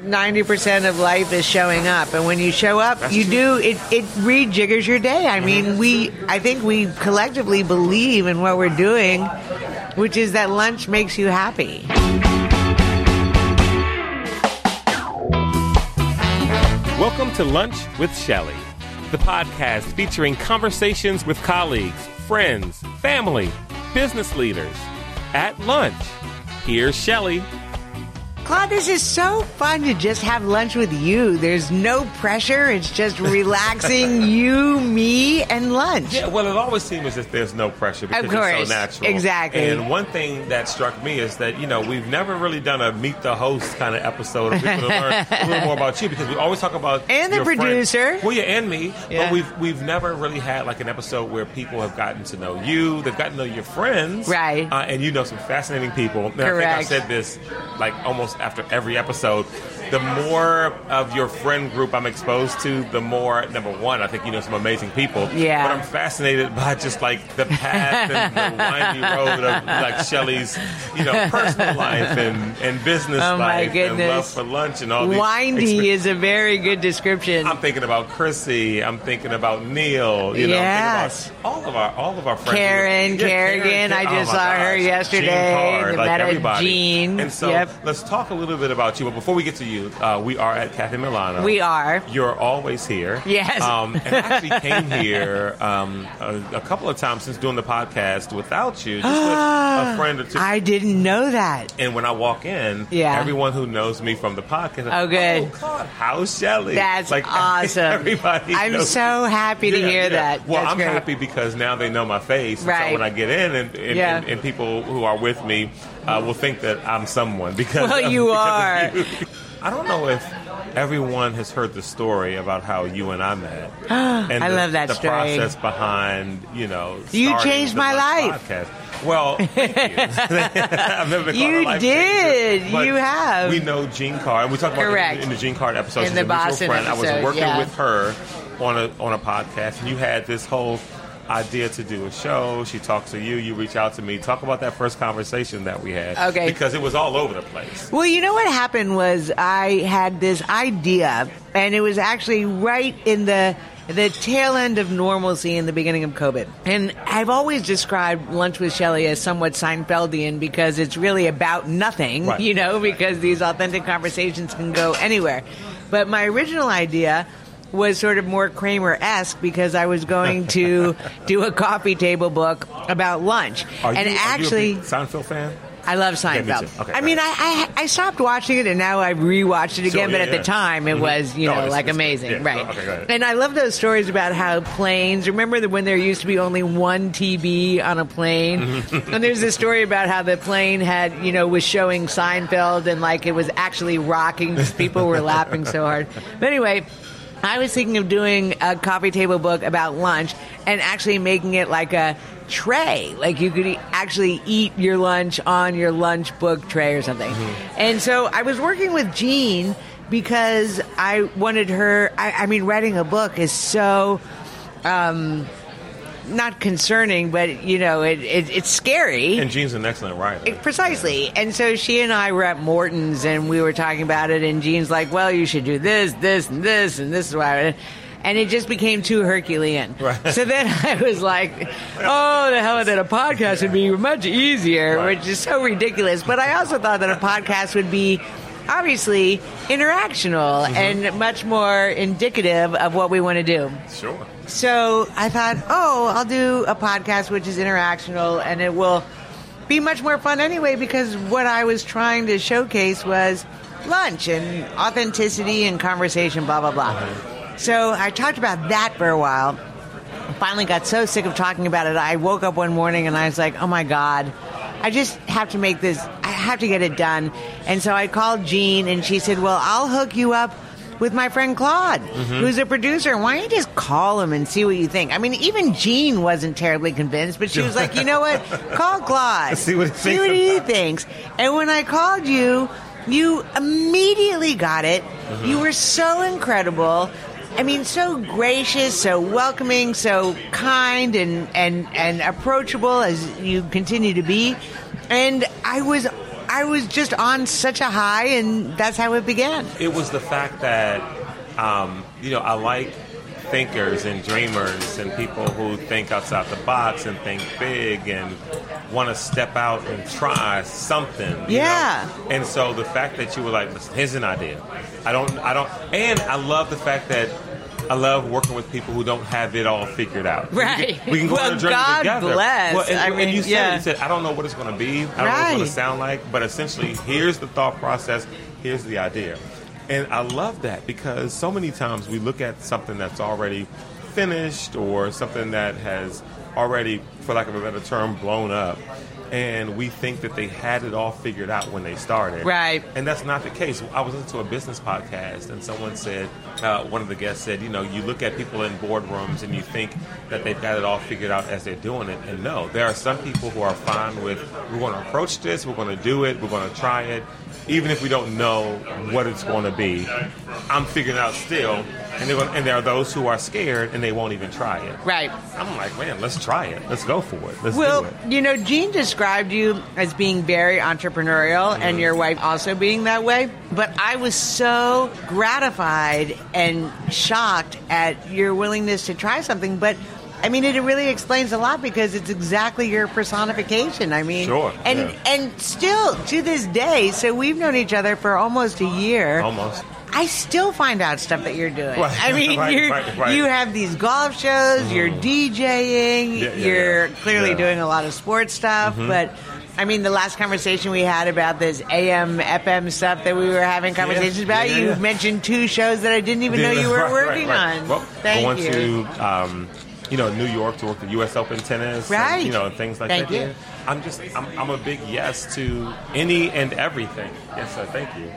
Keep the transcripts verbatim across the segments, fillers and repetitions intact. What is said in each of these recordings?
ninety percent of life is showing up. And when you show up, That's you true. do, it, it rejiggers your day. I mean, we, I think we collectively believe in what we're doing, which is that lunch makes you happy. Welcome to Lunch with Shelley, the podcast featuring conversations with colleagues, friends, family, business leaders. At lunch, here's Shelley. Claude, this is so fun to just have lunch with you. There's no pressure. It's just relaxing, you, me, and lunch. Yeah, well, it always seems as if there's no pressure because of course. It's so natural. Exactly. And one thing that struck me is that, you know, we've never really done a meet the host kind of episode of people to learn a little more about you because we always talk about and the producer. Friends. Well, yeah, and me. Yeah. But we've we've never really had like an episode where people have gotten to know you. They've gotten to know your friends. Right. Uh, and you know some fascinating people. And correct. I think I've said this like almost after every episode, the more of your friend group I'm exposed to, the more, number one, I think you know some amazing people. Yeah. But I'm fascinated by just, like, the path and the windy road of, like, Shelley's, you know, personal life and, and business oh life and love for lunch and all these windy is a very good description. I'm thinking about Chrissy. I'm thinking about Neil. You know, yes. I'm thinking about all of our, all of our friends. Karen, yeah, Kerrigan. Karen, I just oh saw gosh. her yesterday. Jean Carr, like met everybody. Jean. And so yep. let's talk a little bit about you. But before we get to you, Uh, we are at Cafe Milano. We are. You're always here. Yes. Um, and I actually came here um, a, a couple of times since doing the podcast without you, just with a friend or two. I didn't know that. And when I walk in, yeah. everyone who knows me from the podcast, oh, good. Oh, God, how's Shelley? That's like, awesome. Everybody I'm knows so happy to yeah, hear yeah. that. Well, That's I'm great. happy because now they know my face. Right. And so when I get in, and, and, yeah. and, and people who are with me uh, will think that I'm someone because well, you um, because are. Of you. I don't know if everyone has heard the story about how you and I met. And I the, love that the story. The process behind, you know, you changed my life. Podcast. Well, thank you. I've never been called a life changer. You did. You have. We know Jean Carr, and we talked about it in, in the Jean Carr episode. In the Boston episode, I was working yeah. with her on a on a podcast, and you had this whole idea to do a show. She talks to you. You reach out to me. Talk about that first conversation that we had. Okay. Because it was all over the place. Well, you know what happened was I had this idea, and it was actually right in the the tail end of normalcy in the beginning of COVID. And I've always described Lunch with Shelley as somewhat Seinfeldian because it's really about nothing, right. you know, because right. these authentic conversations can go anywhere. But my original idea was sort of more Kramer-esque because I was going to do a coffee table book about lunch. Are and you, actually, are you a Seinfeld fan? I love Seinfeld. Yeah, okay, I right. mean, I, I I stopped watching it and now I've rewatched it again, so, yeah, but at yeah. the time it mm-hmm. was, you no, know, it's, like it's, amazing. Yeah. Right. Okay, go ahead. And I love those stories about how planes, remember when there used to be only one T V on a plane? And there's this story about how the plane had, you know, was showing Seinfeld and like it was actually rocking because people were laughing so hard. But anyway, I was thinking of doing a coffee table book about lunch and actually making it like a tray. Like you could e- actually eat your lunch on your lunch book tray or something. Mm-hmm. And so I was working with Jean because I wanted her... I, I mean, writing a book is so... Um, not concerning, but, you know, it, it, it's scary. And Jean's an excellent writer. It, precisely. Yeah. And so she and I were at Morton's, and we were talking about it, and Jean's like, well, you should do this, this, and this, and this is why. And it just became too Herculean. Right. So then I was like, oh, the hell with it, a podcast would be much easier, right. which is so ridiculous. But I also thought that a podcast would be obviously interactional mm-hmm. and much more indicative of what we want to do. Sure. So I thought, oh, I'll do a podcast which is interactional and it will be much more fun anyway because what I was trying to showcase was lunch and authenticity and conversation, blah, blah, blah. So I talked about that for a while. I finally got so sick of talking about it. I woke up one morning and I was like, oh, my God. I just have to make this, I have to get it done. And so I called Jean and she said, well, I'll hook you up with my friend Claude, mm-hmm. who's a producer. Why don't you just call him and see what you think? I mean, even Jean wasn't terribly convinced, but she was like, you know what? Call Claude. See what he, see what he thinks. And when I called you, you immediately got it. Mm-hmm. You were so incredible. I mean, so gracious, so welcoming, so kind and, and, and approachable as you continue to be. And I was I was just on such a high, and that's how it began. It was the fact that, um, you know, I like thinkers and dreamers and people who think outside the box and think big and want to step out and try something. You yeah. know? And so the fact that you were like, listen, here's an idea. I don't, I don't, and I love the fact that I love working with people who don't have it all figured out. Right. We can, we can go well, on a journey God together. God bless. Well, and, I mean, and you, said, yeah. you said, I don't know what it's going to be. I don't right. know what it's going to sound like. But essentially, here's the thought process. Here's the idea. And I love that because so many times we look at something that's already finished or something that has already, for lack of a better term, blown up. And we think that they had it all figured out when they started. Right. And that's not the case. I was listening to a business podcast, and someone said, uh, one of the guests said, you know, you look at people in boardrooms and you think that they've got it all figured out as they're doing it. And no, there are some people who are fine with, we're going to approach this, we're going to do it, we're going to try it, even if we don't know what it's going to be. I'm figuring it out still. And, gonna, and there are those who are scared, and they won't even try it. Right. I'm like, man, let's try it. Let's go for it. Let's well, do it. Well, you know, Jean described you as being very entrepreneurial, mm-hmm. and your wife also being that way. But I was so gratified and shocked at your willingness to try something. But, I mean, it really explains a lot because it's exactly your personification. I mean, sure, and yeah. and still, to this day, so we've known each other for almost a year. Almost. I still find out stuff that you're doing. Right, I mean, right, you're, right, right. you have these golf shows, mm-hmm. you're DJing, yeah, yeah, you're yeah. clearly yeah. doing a lot of sports stuff. Mm-hmm. But, I mean, the last conversation we had about this A M, F M stuff that we were having conversations yeah, about, yeah, you yeah. mentioned two shows that I didn't even yeah, know you were right, working right, right. on. Well, Thank going you. To, um, you know, New York to work the U S Open Tennis. Right. And, you know, and things like Thank that. Thank you. I'm just, I'm, I'm a big yes to any and everything. Yes, sir. Thank you.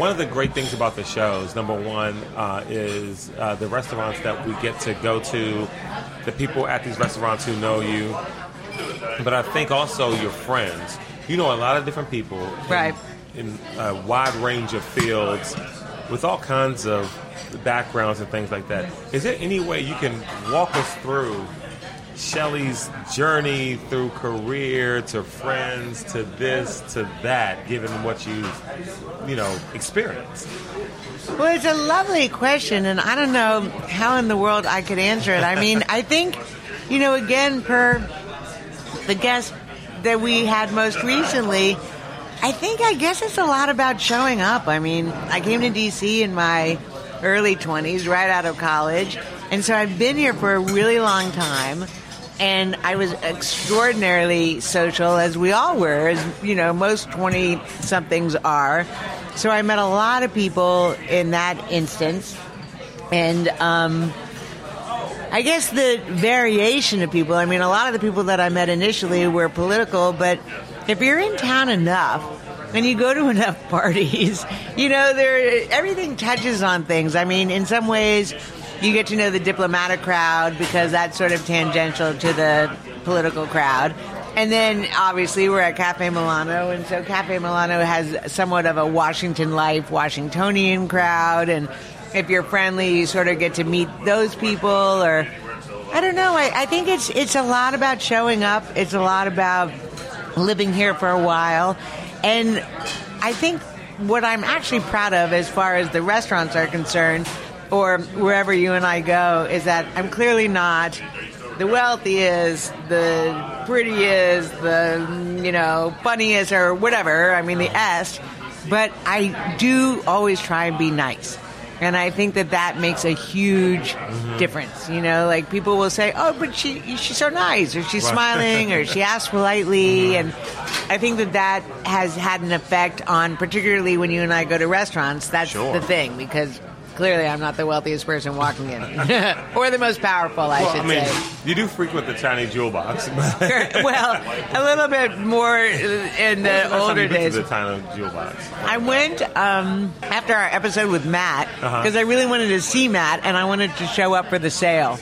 One of the great things about the shows, number one, uh, is uh, the restaurants that we get to go to, the people at these restaurants who know you, but I think also your friends. You know a lot of different people right. in, in a wide range of fields with all kinds of backgrounds and things like that. Is there any way you can walk us through Shelley's journey through career to friends to this to that, given what you've, you know, experienced? Well, it's a lovely question, and I don't know how in the world I could answer it. I mean, I think, you know, again, per the guest that we had most recently, I think, I guess it's a lot about showing up. I mean, I came to D C in my early twenties, right out of college, and so I've been here for a really long time. And I was extraordinarily social, as we all were, as, you know, most twenty-somethings are. So I met a lot of people in that instance. And um, I guess the variation of people, I mean, a lot of the people that I met initially were political, but if you're in town enough, and you go to enough parties, you know, there everything touches on things. I mean, in some ways, you get to know the diplomatic crowd because that's sort of tangential to the political crowd. And then, obviously, we're at Cafe Milano, and so Cafe Milano has somewhat of a Washington life, Washingtonian crowd, and if you're friendly, you sort of get to meet those people, or, I don't know, I, I think it's it's a lot about showing up, it's a lot about living here for a while, and I think what I'm actually proud of as far as the restaurants are concerned, or wherever you and I go, is that I'm clearly not the wealthiest, the prettiest, the, you know, funniest, or whatever, I mean the est, but I do always try and be nice. And I think that that makes a huge mm-hmm. difference. You know, like people will say, oh, but she she's so nice, or she's right. smiling, or she asks politely. Mm-hmm. And I think that that has had an effect on, particularly when you and I go to restaurants, that's sure. the thing, because clearly, I'm not the wealthiest person walking in. Or the most powerful, I well, should I mean, say. You do frequent the Chinese jewel box. Well, a little bit more in the well, older you days. To the Chinese jewel box? I went um, after our episode with Matt, because uh-huh. I really wanted to see Matt, and I wanted to show up for the sale.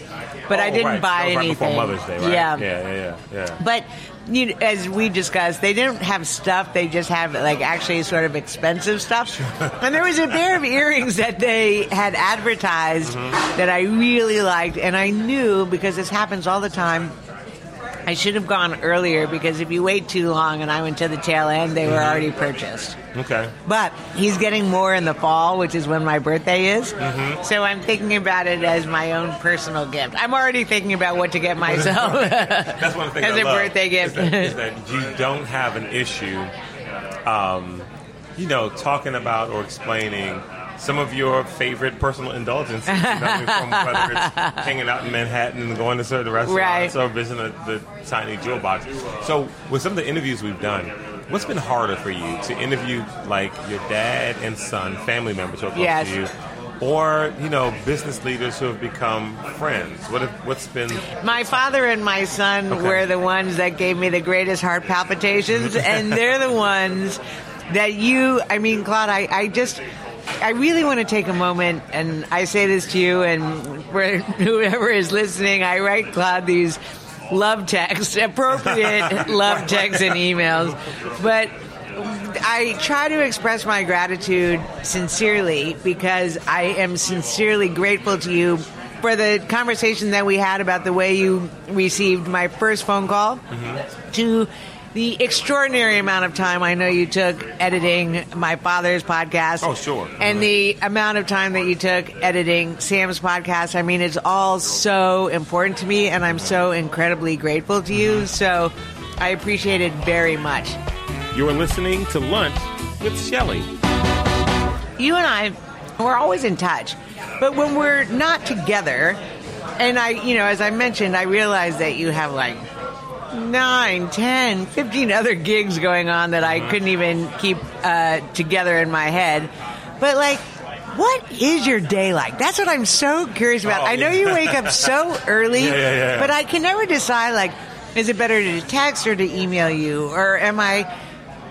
But oh, I didn't right. buy right anything. Right before Mother's Day, right? Yeah. Yeah, yeah, yeah. yeah. But, you know, as we discussed, they didn't have stuff. They just have, like, actually sort of expensive stuff. Sure. And there was a pair of earrings that they had advertised mm-hmm. that I really liked. And I knew, because this happens all the time, I should have gone earlier because if you wait too long and I went to the tail end, they were already purchased. Okay. But he's getting more in the fall, which is when my birthday is. Mm-hmm. So I'm thinking about it as my own personal gift. I'm already thinking about what to get myself That's one thing as I a love, birthday gift. Is that, is that you don't have an issue, um, you know, talking about or explaining some of your favorite personal indulgences, you know, from whether it's hanging out in Manhattan and going to certain restaurants, right, or visiting the, the tiny jewel box. So with some of the interviews we've done, what's been harder for you, to interview like your dad and son, family members who are close yes. to you, or, you know, business leaders who have become friends? What have, what's been... My father and my son okay. were the ones that gave me the greatest heart palpitations, and they're the ones that you... I mean, Claude, I, I just... I really want to take a moment, and I say this to you and for whoever is listening, I write Claude these love texts, appropriate love texts and emails, but I try to express my gratitude sincerely because I am sincerely grateful to you for the conversation that we had about the way you received my first phone call, mm-hmm. to the extraordinary amount of time I know you took editing my father's podcast. Oh, sure. And the amount of time that you took editing Sam's podcast. I mean, it's all so important to me, and I'm so incredibly grateful to you. So I appreciate it very much. You're listening to Lunch with Shelley. You and I, we're always in touch. But when we're not together, and I, you know, as I mentioned, I realize that you have, like, Nine, ten, fifteen other gigs going on that I couldn't even keep uh, together in my head. But, like, what is your day like? That's what I'm so curious about. Oh, I know yeah. you wake up so early, yeah, yeah, yeah. but I can never decide, like, is it better to text or to email you? Or am I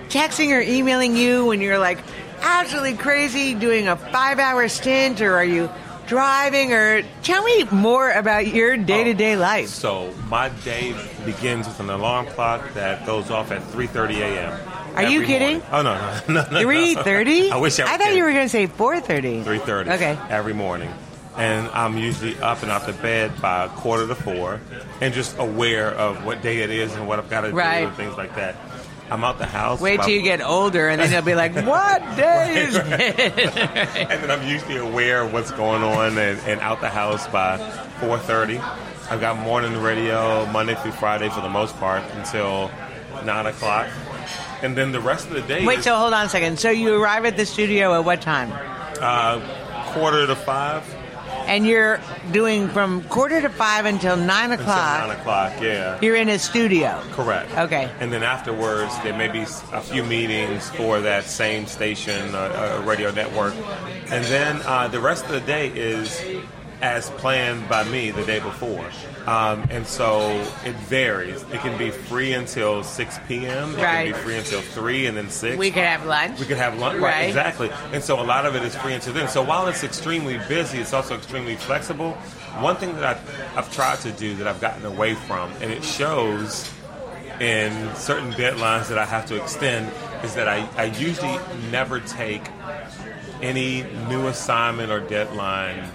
texting or emailing you when you're, like, absolutely crazy doing a five-hour stint? Or are you driving? Or tell me more about your day-to-day oh, life. So my day begins with an alarm clock that goes off at three thirty a.m. Are you kidding? Morning. Oh, no, no, no, no. three thirty? I wish I was I thought kidding. You were going to say four thirty. three thirty. Okay. Every morning. And I'm usually up and out of bed by quarter to four and just aware of what day it is and what I've got to right. do and things like that. I'm out the house. Wait till you get older, and then they'll be like, what day is this? And then I'm usually aware of what's going on and, and out the house by four thirty. I've got morning radio Monday through Friday for the most part until nine o'clock. And then the rest of the day Wait, is, so hold on a second. So you arrive at the studio at what time? Uh, quarter to five. And you're doing from quarter to five until nine o'clock. Until nine o'clock, yeah. You're in a studio. Correct. Okay. And then afterwards, there may be a few meetings for that same station, uh, uh, radio network. And then uh, the rest of the day is as planned by me the day before. Um, and so it varies. It can be free until six p.m. It right. can be free until three and then six. We could have lunch. We could have lunch. Right. right, exactly. And so a lot of it is free until then. So while it's extremely busy, it's also extremely flexible. One thing that I've, I've tried to do that I've gotten away from, and it shows in certain deadlines that I have to extend, is that I, I usually never take any new assignment or deadline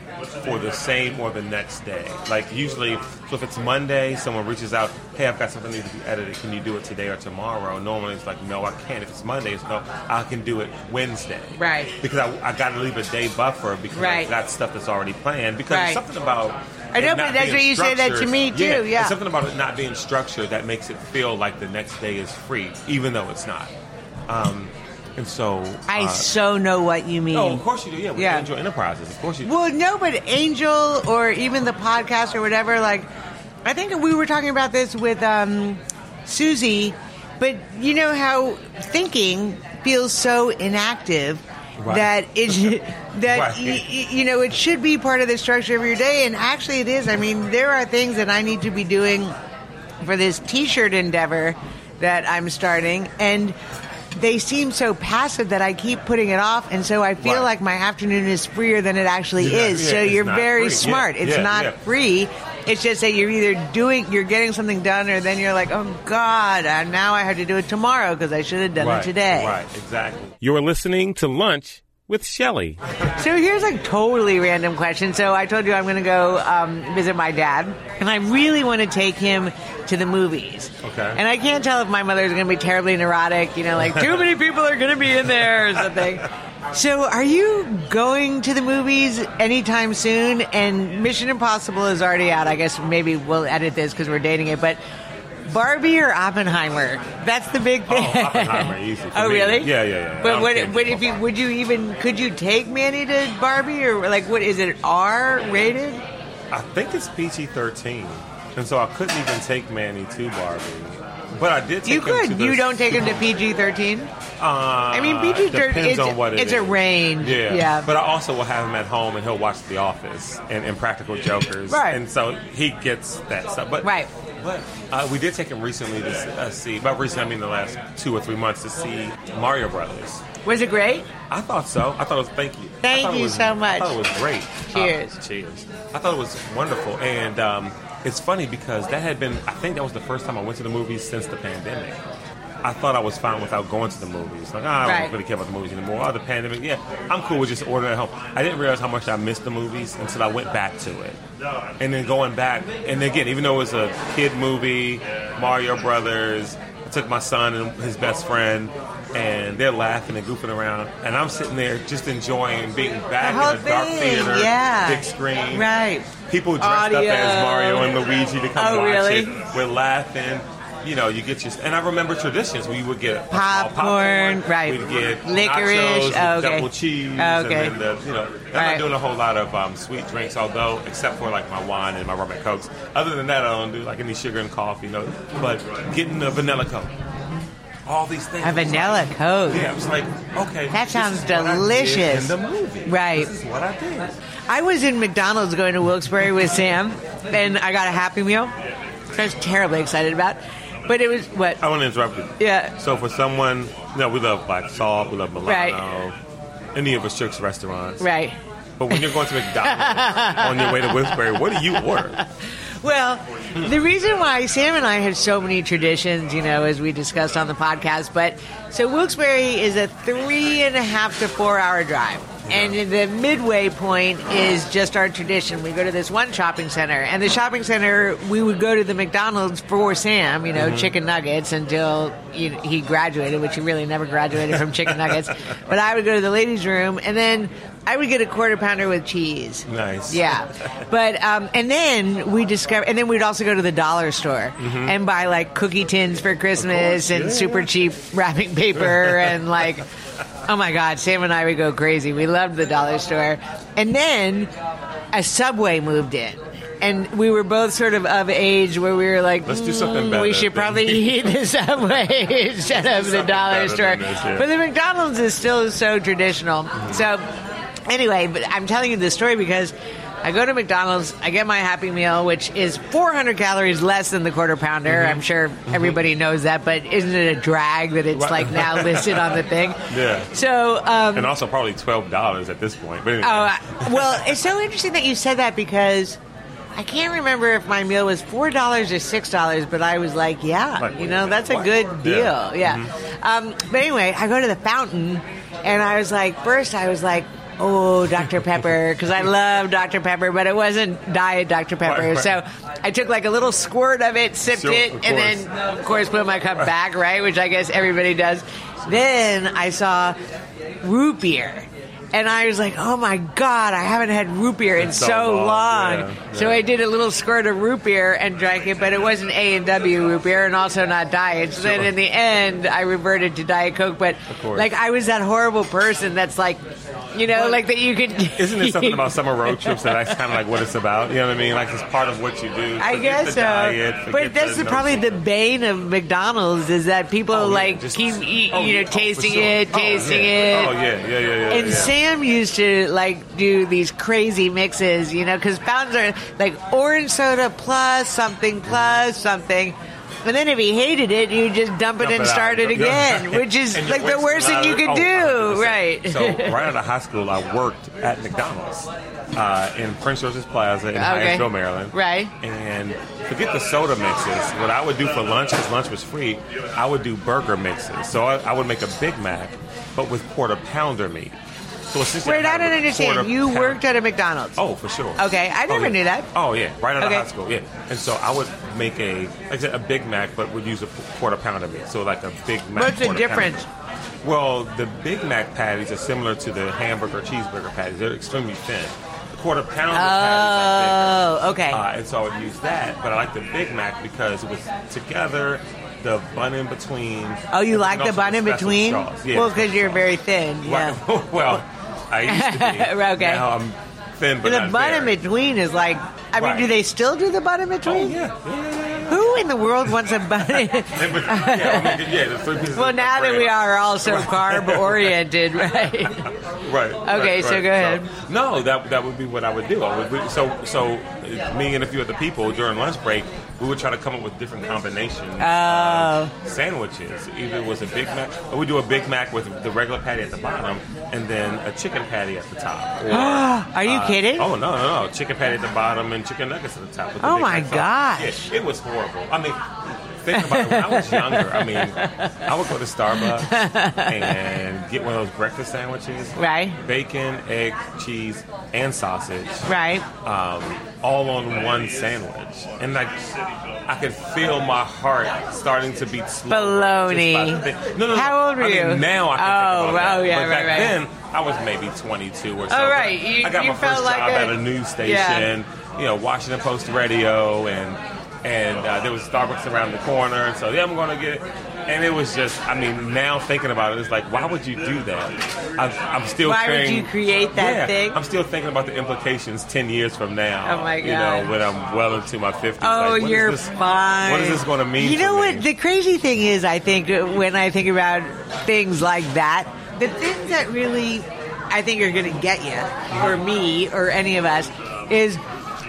for the same or the next day. Like usually, so if it's Monday, someone reaches out, hey, I've got something that needs to be edited. Can you do it today or tomorrow? Normally it's like, no, I can't. If it's Monday, it's no, I can do it Wednesday. Right. Because I, I got to leave a day buffer because right. I've got stuff that's already planned. Because right. there's something about I know, but that's what you say that to me too. Yeah. yeah. There's something about it not being structured that makes it feel like the next day is free, even though it's not. Um, And so I uh, so know what you mean. Oh, of course you do. Yeah, with yeah. Angel Enterprises, of course you do. Well, no, but Angel or even the podcast or whatever. Like, I think we were talking about this with um, Susie, but you know how thinking feels so inactive right. that it that right. y- you know it should be part of the structure of your day, and actually it is. I mean, there are things that I need to be doing for this T-shirt endeavor that I'm starting, and they seem so passive that I keep putting it off, and so I feel right. like my afternoon is freer than it actually yeah, is. Yeah, so you're very free. smart. Yeah, it's yeah, not yeah. free. It's just that you're either doing, you're getting something done, or then you're like, oh, God, now I have to do it tomorrow because I should have done right, it today. Right, exactly. You're listening to Lunch with Shelley. So here's a totally random question. So I told you I'm going to go um, visit my dad, and I really want to take him to the movies. Okay. And I can't tell if my mother's going to be terribly neurotic, you know, like, too many people are going to be in there or something. So are you going to the movies anytime soon? And Mission Impossible is already out. I guess maybe we'll edit this because we're dating it, but... Barbie or Oppenheimer? That's the big thing. Oh, Oppenheimer, easy. Oh, me. Really? Yeah, yeah, yeah. But would, would, if you, would you even, could you take Manny to Barbie? Or, like, what is it, R rated? I think it's P G thirteen. And so I couldn't even take Manny to Barbie. But I did take you him could. to You could. You don't take him to P G thirteen? Uh, I mean, P G thirteen, depends it's, on what it it's is. a range. Yeah. yeah. But I also will have him at home, and he'll watch The Office and, and Practical Jokers. Right. And so he gets that stuff. But, right. But uh, we did take him recently to uh, see, by recently I mean the last two or three months, to see Mario Brothers. Was it great? I thought so. I thought it was, thank you. Thank you was, so much. I thought it was great. Cheers. Uh, cheers. I thought it was wonderful. And um, it's funny because that had been, I think that was the first time I went to the movies since the pandemic. I thought I was fine without going to the movies. Like, oh, I don't right. really care about the movies anymore. Oh, the pandemic, yeah, I'm cool with just ordering at home. I didn't realize how much I missed the movies until I went back to it. And then going back, and again, even though it was a kid movie, Mario Brothers, I took my son and his best friend, and they're laughing and goofing around, and I'm sitting there just enjoying being back in a thing. dark theater, yeah. big screen. Right. People dressed Audio. up as Mario and Luigi to come oh, watch really? it. We're laughing. You know, you get your... And I remember traditions where you would get... Popcorn, popcorn, right. We'd get licorice, nachos, okay. double cheese, okay. and then the, you know... I'm right. not doing a whole lot of um, sweet drinks, although, except for, like, my wine and my rum and Cokes. Other than that, I don't do, like, any sugar and coffee, you know. But getting a vanilla Coke. All these things. A vanilla like, Coke. Yeah, I was like, okay. That sounds delicious. In the movie. Right. This is what I did. I was in McDonald's going to Wilkes-Barre with Sam, and I got a Happy Meal, which I was terribly excited about. But it was what? I want to interrupt you. Yeah. So for someone, you know, we love Black Salt, we love Milano, right. any of us Chicks restaurants. Right. But when you're going to McDonald's on your way to Wilkes-Barre, what do you order? Well, the reason why Sam and I had so many traditions, you know, as we discussed on the podcast, but so Wilkes-Barre is a three and a half to four hour drive. And the midway point is just our tradition. We go to this one shopping center. And the shopping center, we would go to the McDonald's for Sam, you know, mm-hmm. chicken nuggets until you know, he graduated, which he really never graduated from chicken nuggets. But I would go to the ladies' room, and then I would get a quarter pounder with cheese. Nice. Yeah. But, um, and then we discover, and then we'd also go to the dollar store mm-hmm. and buy, like, cookie tins for Christmas and yeah. super cheap wrapping paper and, like... Oh, my God. Sam and I would go crazy. We loved the dollar store. And then a Subway moved in. And we were both sort of of age where we were like, Let's do something better. We should probably eat the Subway instead of the dollar store. This, yeah. But the McDonald's is still so traditional. Mm-hmm. So anyway, but I'm telling you this story because I go to McDonald's, I get my Happy Meal, which is four hundred calories less than the Quarter Pounder. Mm-hmm. I'm sure everybody mm-hmm. knows that, but isn't it a drag that it's, like, now listed on the thing? Yeah. So, um... And also probably twelve dollars at this point. But anyway. Oh, well, it's so interesting that you said that because I can't remember if my meal was four dollars or six dollars, but I was like, yeah, like, you know, that's what? a good deal. Yeah. yeah. Mm-hmm. Um, but anyway, I go to the fountain, and I was like, first I was like, oh, Doctor Pepper, because I love Doctor Pepper, but it wasn't Diet Doctor Pepper. So I took like a little squirt of it, sipped sure, it, and then, of course, put my cup back, right, which I guess everybody does. Then I saw root beer. And I was like, oh, my God, I haven't had root beer in so, so long. long. Yeah, yeah. So I did a little squirt of root beer and drank it, but it wasn't A and W root beer and also not Diet. So sure. then in the end, I reverted to Diet Coke. But, like, I was that horrible person that's like, you know, well, like that you could... Isn't there something about summer road trips that that's kind of like what it's about? You know what I mean? Like, it's part of what you do. I guess so. Diet, but that's the, probably the bane of McDonald's is that people, oh, yeah, like, just, keep, eat, oh, you know, yeah, tasting oh, sure. it, tasting oh, yeah. it. Oh, yeah, yeah, yeah, yeah. Insane. Sam used to, like, do these crazy mixes, you know, because fountains are, like, orange soda plus something plus something. And then if he hated it, you just dump it dump and it start out. it again, which is, like, the worst thing you could oh, do. one hundred percent. Right. So right out of high school, I worked at McDonald's uh, in Prince George's Plaza in okay. Hyattsville, Maryland. Right. And forget the soda mixes. What I would do for lunch, because lunch was free, I would do burger mixes. So I, I would make a Big Mac, but with quarter pounder meat. So it's just Wait, I don't understand. You pound. worked at a McDonald's. Oh, for sure. Okay, I never oh, yeah. knew that. Oh, yeah, right out okay. of high school, yeah. And so I would make a, like I said, a Big Mac, but would use a quarter pound of it. So like a Big Mac. What's the difference? Well, the Big Mac patties are similar to the hamburger, cheeseburger patties. They're extremely thin. Quarter pound of patties. Oh, okay. Uh, and so I would use that, but I like the Big Mac because it was together, the bun in between. Oh, you like the bun in between? Sauce. Yeah, well, because you're sauce. very thin. Yeah. Well, well, I used to be. Okay. Now I'm thin, but, but the not bun very. in between is like. I right. mean, do they still do the bun in between? Oh, yeah. yeah, yeah. Who in the world wants a bun? Well, now that we are all so carb-oriented, right? Right. Okay, right, so right. go ahead. So, no, that that would be what I would do. I would, so, so me and a few other people during lunch break, we would try to come up with different combinations uh, of sandwiches. Either it was a Big Mac, or we do a Big Mac with the regular patty at the bottom, and then a chicken patty at the top. Or, are you uh, kidding? Oh, no, no, no. Chicken patty at the bottom and chicken nuggets at the top. With the oh, Big my Mac gosh. Yeah, it was horrible. I mean, think about it. When I was younger, I mean, I would go to Starbucks and get one of those breakfast sandwiches. Right. Bacon, egg, cheese, and sausage. Right. Um, all on one sandwich. And, like, I could feel my heart starting to beat slow. Baloney. No, no, no. How old were I mean, you? Now I can oh, think about oh, that. Yeah, but right, back right. then, I was maybe twenty-two or something. Oh, right. You, I got you my first like job a, at a news station, yeah. you know, Washington Post radio, and... And uh, there was Starbucks around the corner, and so yeah, I'm going to get it. And it was just, I mean, now thinking about it, it's like, why would you do that? I'm, I'm still. Why thinking, would you create that yeah, thing? I'm still thinking about the implications ten years from now. Oh my god! You know, when I'm well into my fifties. Oh, like, what you're is this, fine. What is this going to mean? You know what? Me? The crazy thing is, I think when I think about things like that, the things that really I think are going to get you, or me, or any of us, is.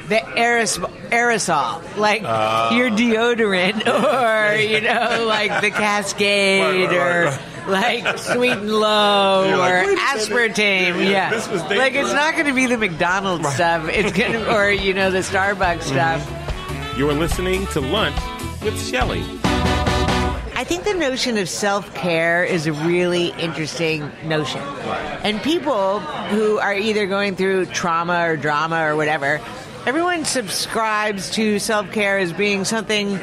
The aerosol, aerosol like uh, your deodorant, or you know, like the Cascade, right, right, right, right. or like Sweet and Low, like, or aspartame. Yeah, this was like it's not going to be the McDonald's right. stuff. It's going to, or you know, the Starbucks stuff. Mm-hmm. You are listening to Lunch with Shelley. I think the notion of self-care is a really interesting notion, right. and people who are either going through trauma or drama or whatever. Everyone subscribes to self-care as being something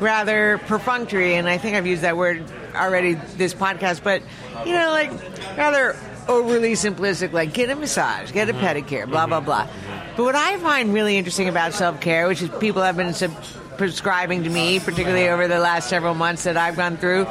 rather perfunctory, and I think I've used that word already this podcast, but, you know, like, rather overly simplistic, like, get a massage, get a pedicure, blah, blah, blah. But what I find really interesting about self-care, which is people have been sub- prescribing to me, particularly over the last several months that I've gone through,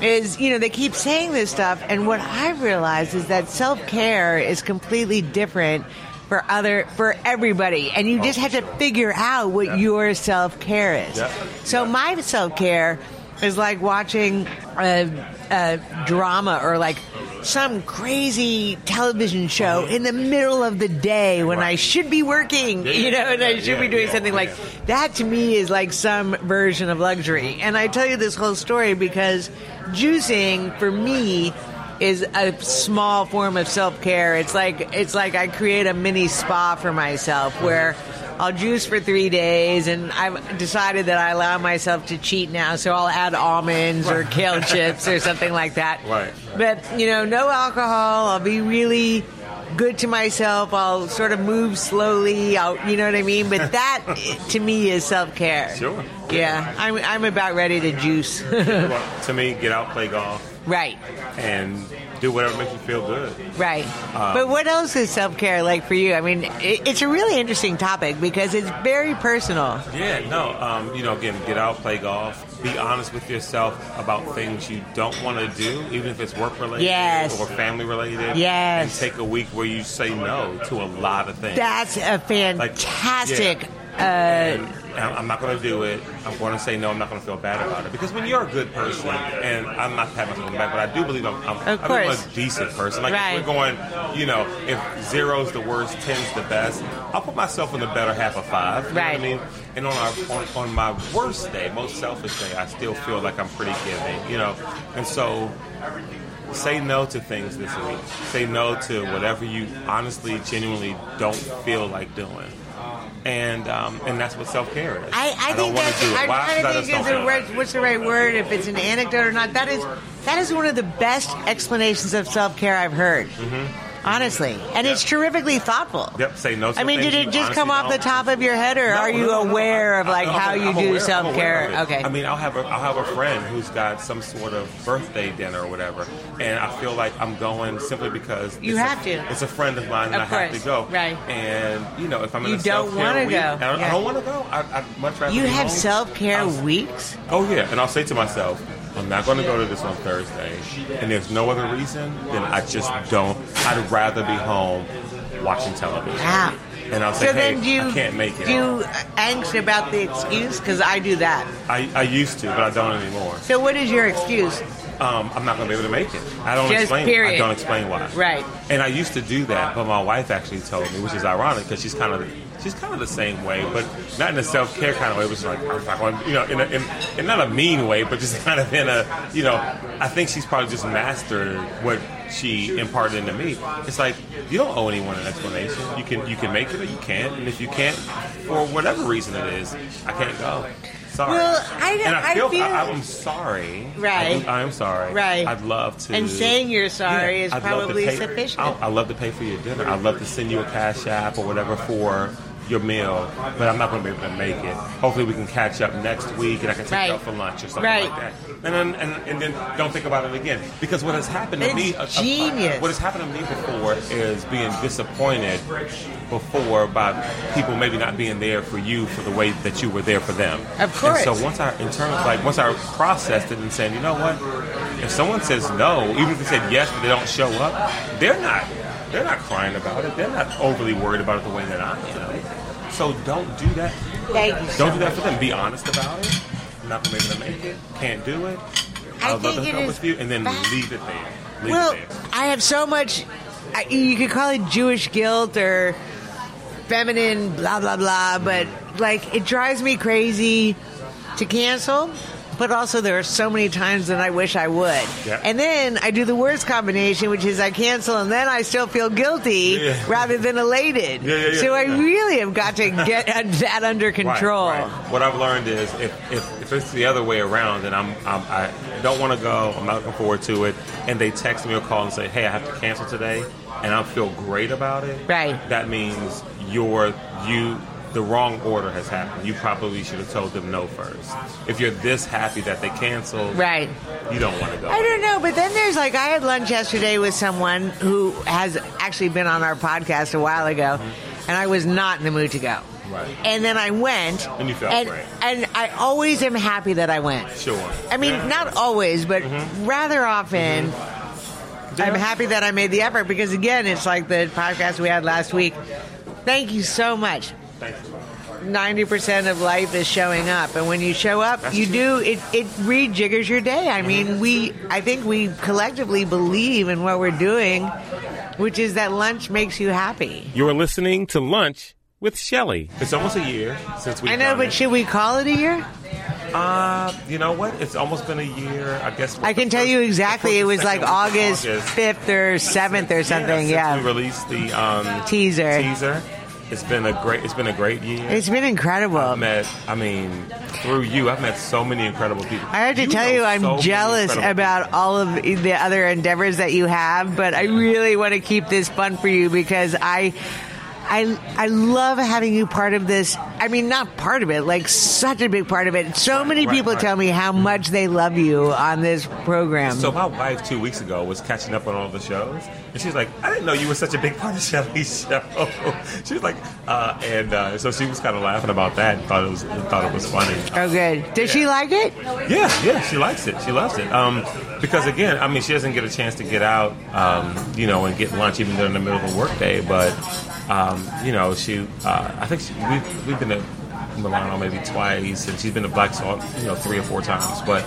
is, you know, they keep saying this stuff, and what I've realized is that self-care is completely different for other, for everybody, and you just have to figure out what yeah. your self-care is. Yeah. So my self-care is like watching a, a drama or like some crazy television show in the middle of the day when right. I should be working, yeah, you know, and yeah, I should yeah, be doing yeah, something yeah. like that. To me is like some version of luxury. And I tell you this whole story because juicing for me is a small form of self-care. It's like it's like I create a mini spa for myself where I'll juice for three days, and I've decided that I allow myself to cheat now, so I'll add almonds or kale chips or something like that. Right, right. But, you know, no alcohol. I'll be really good to myself. I'll sort of move slowly. I'll, you know what I mean? But that, to me, is self-care. Sure. Yeah. I'm, I'm about ready to juice. To me, get out, play golf. Right. And do whatever makes you feel good. Right. Um, but what else is self-care like for you? I mean, it, it's a really interesting topic because it's very personal. Yeah, no. Um, you know, again, get out, play golf. Be honest with yourself about things you don't want to do, even if it's work-related yes. or family-related. Yes. And take a week where you say no to a lot of things. That's a fantastic... Like, yeah. Uh, and I'm not going to do it. I'm going to say no. I'm not going to feel bad about it. Because when you're a good person, and I'm not having to come back, but I do believe I'm, I'm, I'm a decent person. Like right. if we're going, you know, if zero's the worst, ten's the best, I'll put myself in the better half of five. You right. know what I mean? And on, our, on on my worst day, most selfish day, I still feel like I'm pretty giving, you know. And so... Say no to things this week. Say no to whatever you honestly, genuinely don't feel like doing. And um, and that's what self-care is. I, I, I don't want to do it. I, Why? I, I think it's a word, what's the right word, if it's an anecdote or not. That is that is one of the best explanations of self-care I've heard. Mm-hmm. Honestly. And yep. It's terrifically thoughtful. Yep, say no to I mean, did it just come off don't. the top of your head, or no, are you no, no, aware no, I, of, like, I, how I'm, you I'm do aware, self-care? Okay. I mean, I'll have, a, I'll have a friend who's got some sort of birthday dinner or whatever, and I feel like I'm going simply because... You have a, to. It's a friend of mine, and of I course. have to go. Right. And, you know, if I'm in you a self-care week... I don't, yeah. I don't want to go. I, I'd much rather You have home. self-care I'll, weeks? Oh, yeah. And I'll say to myself... I'm not going to go to this on Thursday, and there's no other reason, then I just don't. I'd rather be home watching television. Wow. And I'll say, so hey, you, I can't make it. Do you angst about the excuse? Because I do that. I, I used to, but I don't anymore. So what is your excuse? Um, I'm not going to be able to make it. I don't just explain period. I don't explain why. Right. And I used to do that, but my wife actually told me, which is ironic, because she's kind of... She's kind of the same way, but not in a self-care kind of way. It was like, I'm not going, you know, in, a, in, in not a mean way, but just kind of in a, you know, I think she's probably just mastered what she imparted into me. It's like, you don't owe anyone an explanation. You can you can make it or you can't. And if you can't, for whatever reason it is, I can't go. Sorry. Well, I don't, and I feel, I feel I, I'm sorry. Right. I, I'm sorry. Right. I'd love to. And saying you're sorry yeah, is I'd probably pay, sufficient. I'd, I'd love to pay for your dinner. I'd love to send you a Cash App or whatever for your meal, but I'm not going to be able to make it. Hopefully we can catch up next week and I can take right. you out for lunch or something right. like that. And then, and, and then don't think about it again. Because what has happened it's to me... genius. A, a, what has happened to me before is being disappointed before by people maybe not being there for you for the way that you were there for them. Of course. And so once I, in terms, like, once I processed it and said, you know what? If someone says no, even if they said yes but they don't show up, they're not... They're not crying about it. They're not overly worried about it the way that I am. So don't do that. Thank you. Don't do that for them. Be honest about it. Not going to be able to make it. Can't do it. I I'd love to hook up with you. And then bad. leave it there. Leave well, it there. I have so much, I, you could call it Jewish guilt or feminine blah, blah, blah. But, like, it drives me crazy to cancel. But also there are so many times that I wish I would. Yeah. And then I do the worst combination, which is I cancel and then I still feel guilty yeah. rather than elated. Yeah, yeah, yeah, so I yeah. really have got to get that under control. Right, right. What I've learned is if, if, if it's the other way around and I'm, I'm, I don't want to go, I'm not looking forward to it, and they text me or call and say, hey, I have to cancel today, and I feel great about it, right. that means you're... you. The wrong order has happened. You probably should have told them no first. If you're this happy that they canceled, right. you don't want to go. I don't know, but then there's like, I had lunch yesterday with someone who has actually been on our podcast a while ago, mm-hmm. and I was not in the mood to go. Right. And then I went. And you felt and, great. And I always am happy that I went. Sure. I mean, yeah. not always, but mm-hmm. rather often, mm-hmm. yeah. I'm happy that I made the effort because, again, it's like the podcast we had last week. Thank you so much. ninety percent of life is showing up, and when you show up, That's you true. do it it rejiggers your day. I mean, we I think we collectively believe in what we're doing, which is that lunch makes you happy. You're listening to Lunch with Shelley. It's almost a year since we I know, done but it. Should we call it a year? Uh, you know what? It's almost been a year, I guess. I can first, tell you exactly. It was like August, August fifth or seventh or something. Yeah, yeah. We released the um, teaser. Teaser. It's been a great. It's been a great year. It's been incredible. I've met. I mean, through you, I've met so many incredible people. I have to you tell you, I'm so jealous about people. all of the other endeavors that you have, but I really want to keep this fun for you because I, I, I love having you part of this. I mean, not part of it, like such a big part of it. So right, many right, people right. tell me how much they love you on this program. So my wife two weeks ago was catching up on all the shows. And she's like, I didn't know you were such a big part of Shelley's show. She was like, uh, and uh, so she was kind of laughing about that and thought it was thought it was funny. Oh, good. Did yeah. she like it? Yeah, yeah, she likes it. She loves it. Um, because, again, I mean, she doesn't get a chance to get out, um, you know, and get lunch even during the middle of a workday. But, um, you know, she, uh, I think she, we've, we've been to Milano maybe twice, and she's been to Black Salt, you know, three or four times. But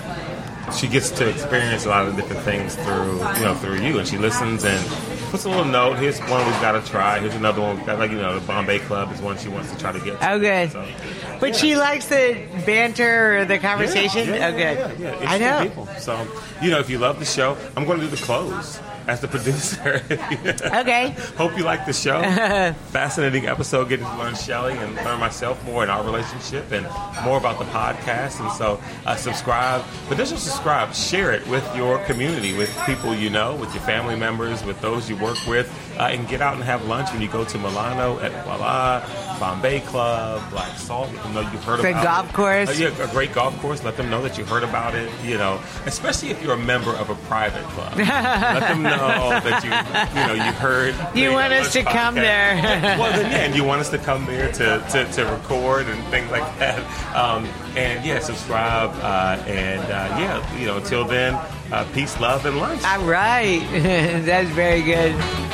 she gets to experience a lot of different things through, you know, through you, and she listens and puts a little note. Here's one we've got to try. Here's another one. We've got, like, you know, the Bombay Club is one she wants to try to get. To. Oh, good. So, but yeah. she likes the banter or the conversation. Yeah, yeah, oh, good. Yeah, yeah, yeah. I know. People. So, you know, if you love the show, I'm going to do the close. as the producer. Okay. Hope you like the show. Fascinating episode. Getting to learn Shelley and learn myself more in our relationship and more about the podcast. And so uh, subscribe. But don't just subscribe. Share it with your community, with people you know, with your family members, with those you work with. Uh, and get out and have lunch when you go to Milano at Voila, Bombay Club, Black Salt. Let them know you've heard about it. Great golf course. Uh, yeah, a great golf course. Let them know that you heard about it, you know, especially if you're a member of a private club. Let them know that you, you know, you heard. You want us to podcast. Come there. Well, then, yeah, and you want us to come there to, to, to record and things like that. Um, and, yeah, subscribe. Uh, and, uh, yeah, you know, until then, uh, peace, love, and lunch. All right. That's very good.